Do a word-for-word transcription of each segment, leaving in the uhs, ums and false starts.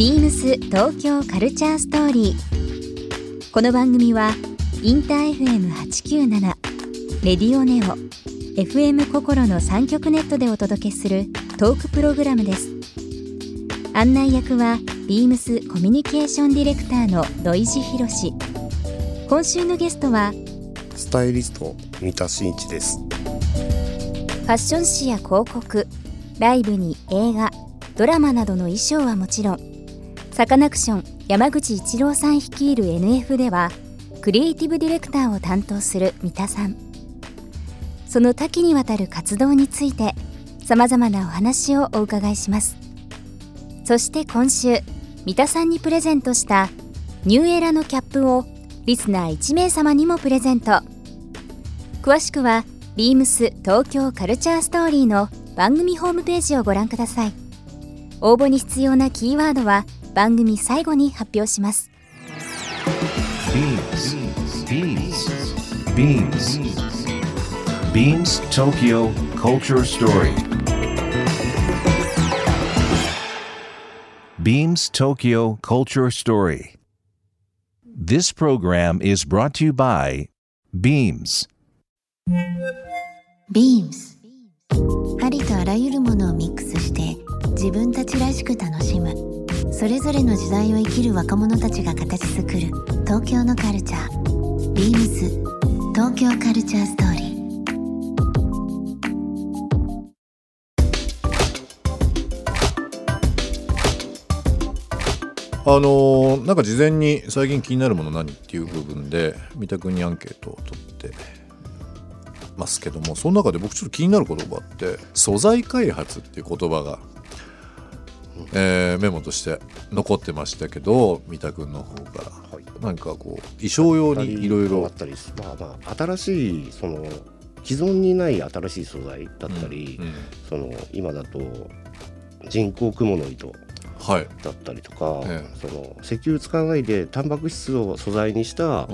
ビームス東京カルチャーストーリー。この番組はインター エフエムはちきゅうなな、レディオネオ、エフエム 心の三極ネットでお届けするトークプログラムです。案内役はビームスコミュニケーションディレクターの土井博志。今週のゲストはスタイリスト三田真一です。ファッション誌や広告、ライブに映画、ドラマなどの衣装はもちろん、サカナクション山口一郎さん率いる エヌエフ ではクリエイティブディレクターを担当する三田さん、その多岐にわたる活動についてさまざまなお話をお伺いします。そして今週三田さんにプレゼントしたニューエラのキャップをリスナーいちめいさまにもプレゼント。詳しくは ビームス 東京カルチャーストーリーの番組ホームページをご覧ください。応募に必要なキーワードは番組最後に発表します。 ビームス Tokyo Culture Story。 ビームス Tokyo Culture Story。 This program is brought to you byビームス。ビームス、 ありとあらゆるものをミックスして自分たちらしく楽しむ、それぞれの時代を生きる若者たちが形作る東京のカルチャー。 ビームス 東京カルチャーストーリー。あのー、なんか事前に最近気になるもの何っていう部分で三田君にアンケートを取ってますけども、その中で僕ちょっと気になる言葉って素材開発っていう言葉が、えー、メモとして残ってましたけど、三田君の方から何かこう衣装用にいろいろあったり、まあまあ新しいその既存にない新しい素材だったり、うんうん、その今だと人工蜘蛛の糸だったりとか、はい、ええ、その石油使わないでタンパク質を素材にした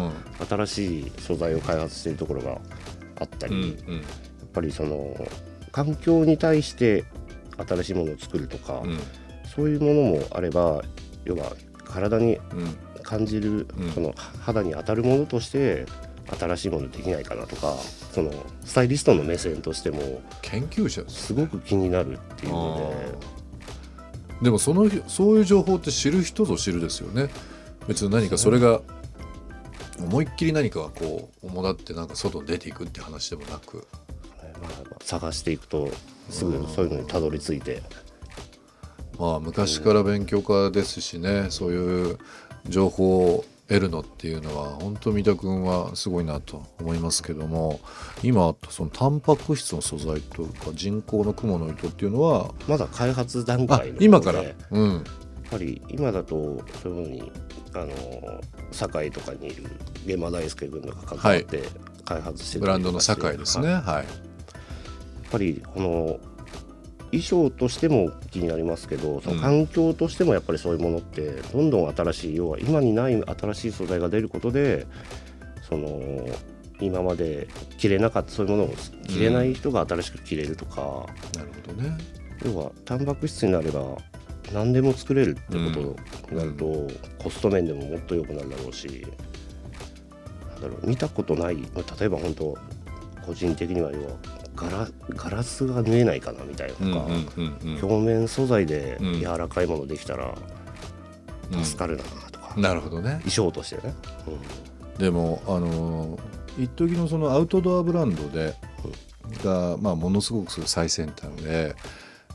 新しい素材を開発しているところがあったり、うんうん、やっぱりその環境に対して新しいものを作るとか、うん、そういうものもあれば、要は体に感じる、うん、その肌に当たるものとして新しいものできないかなとか、そのスタイリストの目線としても研究者すごく気になるっていうので、でもそのそういう情報って知る人ぞ知るですよね。別に何かそれが思いっきり何かがこう主だってなんか外に出ていくって話でもなく、まあ、探していくとすぐそういうのにたどり着いて、うん、まあ昔から勉強家ですしね、そういう情報を得るのっていうのは本当三田君はすごいなと思いますけども、今そのタンパク質の素材とか人工の蜘蛛の糸っていうのはまだ開発段階の今から、うん、やっぱり今だとそういうふうにあの堺とかにいる現場大輔君とか関わって開発して、はい、ブランドの堺ですね、はい、やっぱりこの衣装としても気になりますけど、その環境としてもやっぱりそういうものってどんどん新しい、要は今にない新しい素材が出ることで、その今まで着れなかったそういうものを着れない人が新しく着れるとか、うん、なるほどね。要はタンパク質になれば何でも作れるってことになると、うんうん、コスト面でももっと良くなるだろうし、なんだろう、見たことない、例えば本当個人的には要はガ ラ, ガラスが縫えないかなみたいなとか、うんうんうんうん、表面素材で柔らかいものできたら助かるなとか、うんうん、なるほどね、衣装としてね、うん、でもあの一時のそのアウトドアブランドで、うん、が、まあ、ものすごく最先端で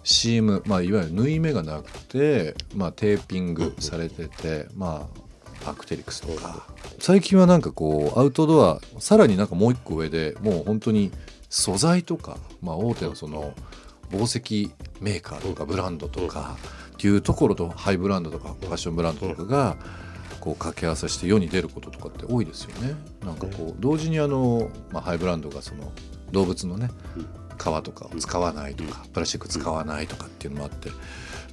シーム、まあ、いわゆる縫い目がなくて、まあ、テーピングされてて、うん、まあアクテリクスとか、最近はなんかこうアウトドアさらになんかもう一個上でもう本当に素材とか、まあ、大手のその紡績メーカーとかブランドとかっていうところとハイブランドとかファッションブランドとかがこう掛け合わせして世に出ることとかって多いですよね。なんかこう同時にあの、まあ、ハイブランドがその動物のね皮とかを使わないとかプラスチック使わないとかっていうのもあって、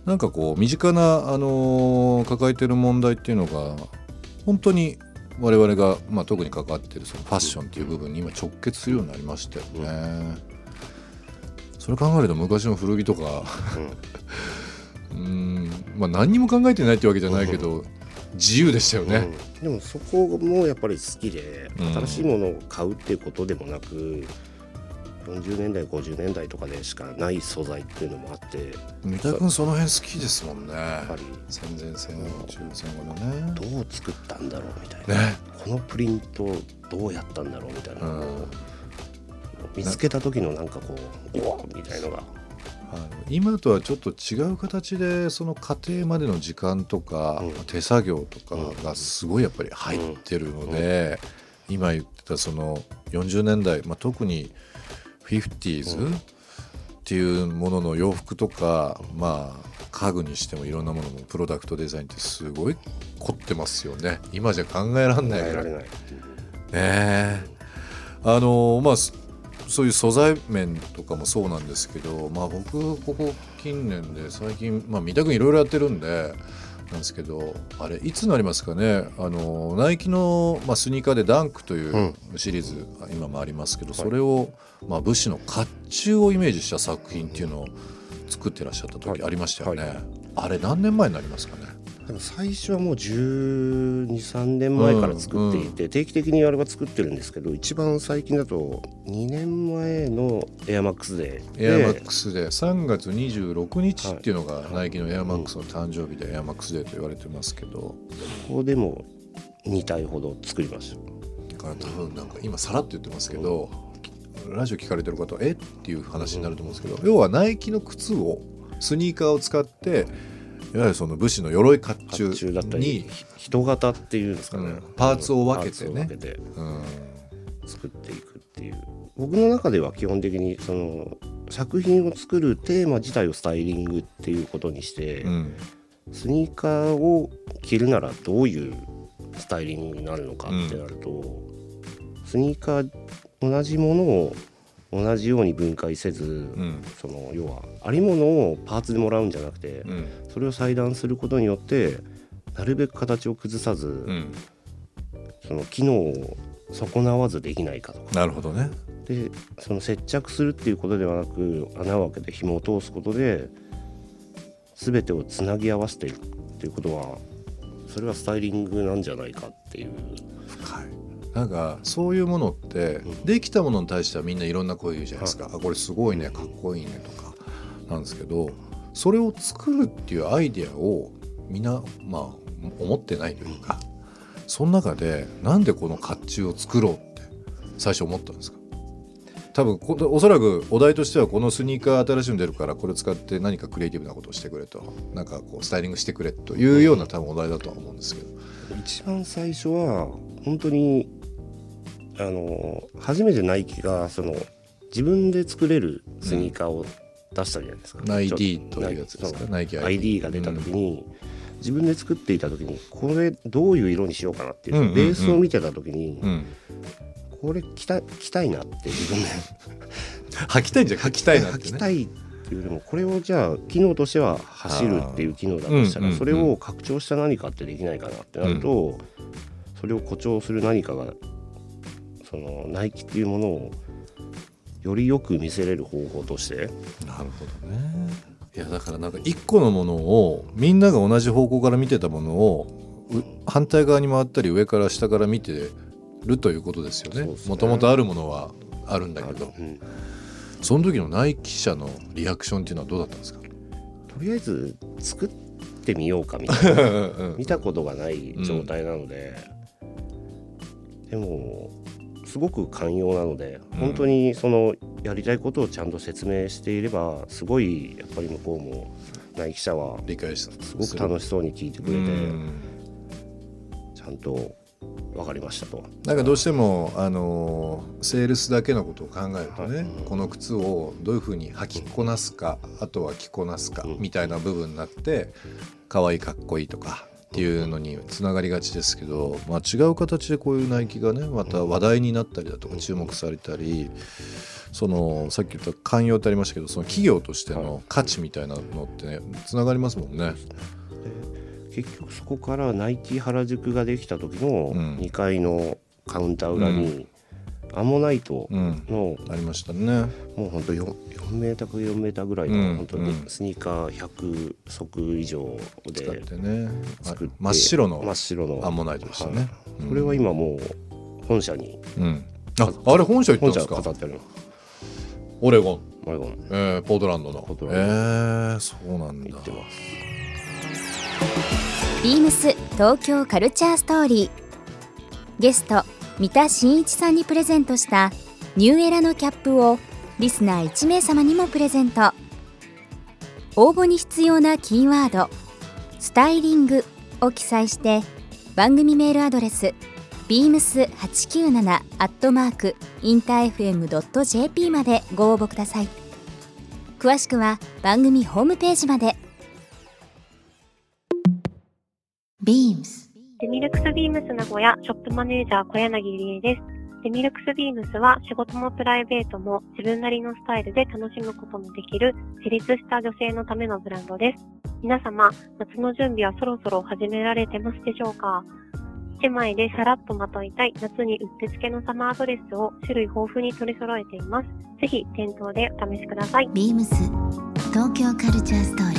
なんかこう身近な、あのー、抱えてる問題っていうのが本当に我々が、まあ、特に関わっているそのファッションっていう部分に今直結するようになりましたよね、うん、それ考えると昔の古着とか、うん、うーんまあ、何にも考えてないってわけじゃないけど、うん、自由でしたよね、うん、でもそこもやっぱり好きで、新しいものを買うっていうことでもなく、うん、よんじゅうねんだいごじゅうねんだいとかでしかない素材っていうのもあって、三田君その辺好きですもんね。やっぱり戦前戦後中戦後のね、どう作ったんだろうみたいな、ね、このプリントどうやったんだろうみたいな、うん、見つけた時のなんかこうおーみたいのが、あの今とはちょっと違う形でその過程までの時間とか、うん、手作業とかがすごいやっぱり入ってるので、うんうん、今言ってたそのよんじゅうねんだい、まあ、特に フィフティーズ っていうものの洋服とか、うん、まあ家具にしてもいろんなものもプロダクトデザインってすごい凝ってますよね。今じゃ考えられないぐらい、ねえ、あのまあそういう素材面とかもそうなんですけど、まあ、僕ここ近年で最近、まあ、三田君いろいろやってるんでなんですけど、あれいつになりますかね、あのナイキの、まあ、スニーカーでダンクというシリーズ、うん、今もありますけど、それを、まあ、武士の甲冑をイメージした作品っていうのを作ってらっしゃった時ありましたよね、はいはい、あれ何年前になりますかね。でも最初はもうじゅうに、さんねんまえから作っていて、うんうん、定期的にあれは作ってるんですけど、一番最近だとにねんまえのエアマックスデーで、エアマックスデーさんがつにじゅうろくにちっていうのがナイキのエアマックスの誕生日で、エアマックスデーと言われてますけど、そこでもにたいほど作りました。だから多分なんか今さらって言ってますけど、うん、ラジオ聞かれてる方はえっていう話になると思うんですけど、うん、要はナイキの靴をスニーカーを使っていわゆるその武士の鎧甲冑に人型っていうんですかね、うん、パーツを分けてね、うん、作っていくっていう。僕の中では基本的にその作品を作るテーマ自体をスタイリングっていうことにして、うん、スニーカーを着るならどういうスタイリングになるのかってなると、うん、スニーカー同じものを同じように分解せず、うん、その要はありものをパーツでもらうんじゃなくて、うん、それを裁断することによってなるべく形を崩さず、うん、その機能を損なわずできないかとか。なるほどね。でその接着するっていうことではなく、穴を開けて紐を通すことで全てをつなぎ合わせていくっていうことは、それはスタイリングなんじゃないかっていう。深い。なんかそういうものってできたものに対してはみんないろんな声言うじゃないですか、はい、あこれすごいね、かっこいいねとかなんですけど、それを作るっていうアイデアをみんな、まあ、思ってないというか、その中でなんでこの甲冑を作ろうって最初思ったんですか。多分おそらくお題としてはこのスニーカー新しいの出るからこれ使って何かクリエイティブなことをしてくれと、なんかこうスタイリングしてくれというような多分お題だとは思うんですけど、一番最初は本当にあの初めてナイキがその自分で作れるスニーカーを出したじゃないですか、うん、アイディー というやつですか。ナイキ アイディー が出た時に、うん、自分で作っていた時にこれどういう色にしようかなっていう、うんうんうん、ベースを見てた時に、うん、これ着 た, 着たいなって自分で履きたいんじゃん、履きたいなって、ね、履きたいっていうよりもこれをじゃあ機能としては走るっていう機能だとしたら、うんうんうん、それを拡張した何かってできないかなってなると、うん、それを誇張する何かがそのナイキっていうものをよりよく見せれる方法として。なるほどね。いやだからなんか一個のものをみんなが同じ方向から見てたものを、うん、反対側に回ったり上から下から見てるということですよね。もともとあるものはあるんだけど、うん、その時のナイキ社のリアクションっていうのはどうだったんですか。とりあえず作ってみようかみたいなうん、見たことがない状態なので、うん、でもすごく寛容なので、本当にそのやりたいことをちゃんと説明していれば、すごいやっぱり向こうもナイキ社は理解した、すごく楽しそうに聞いてくれて、ちゃんと分かりましたと。なんかどうしてもあのセールスだけのことを考えるとね、はい、この靴をどういうふうに履きこなすか、うん、あとは着こなすかみたいな部分になって、可愛いかっこいいとかっていうのにつながりがちですけど、まあ、違う形でこういうナイキがねまた話題になったりだとか注目されたり、そのさっき言った寛容ってありましたけど、その企業としての価値みたいなのってねつながりますもんね。結局そこからナイキ原宿ができた時のにかいのカウンター裏にアンモナイトの、うん、ありましたね。もう本当 よんメーターかよんメーターぐらいの、うん、本当にスニーカーひゃくそく以上で使ってね、作って真っ白の真っ白のアンモナイトでしたね、はい、うん、これは今もう本社に、うん、あ, あれ本社行ったんですか。本社飾ってあるオレゴン、オレゴン、えー、ポートランドのポートランド、えー、そうなんだ、行ってます。ビームス東京カルチャーストーリー、ゲスト三田真一さんにプレゼントしたニューエラのキャップをリスナーいちめいさまにもプレゼント。応募に必要なキーワードスタイリングを記載して番組メールアドレスビームスはちきゅうなな アットマーク インターエフエム ドット ジェーピー までご応募ください。詳しくは番組ホームページまで。 ビームス ミルクスビームス名古屋ショップマネージャー小柳理恵です。ミルクスビームスは仕事もプライベートも自分なりのスタイルで楽しむこともできる自立した女性のためのブランドです。皆様、夏の準備はそろそろ始められてますでしょうか。一枚でさらっとまといたい夏にうってつけのサマードレスを種類豊富に取り揃えています。ぜひ店頭でお試しください。ビームス東京カルチャーストーリー。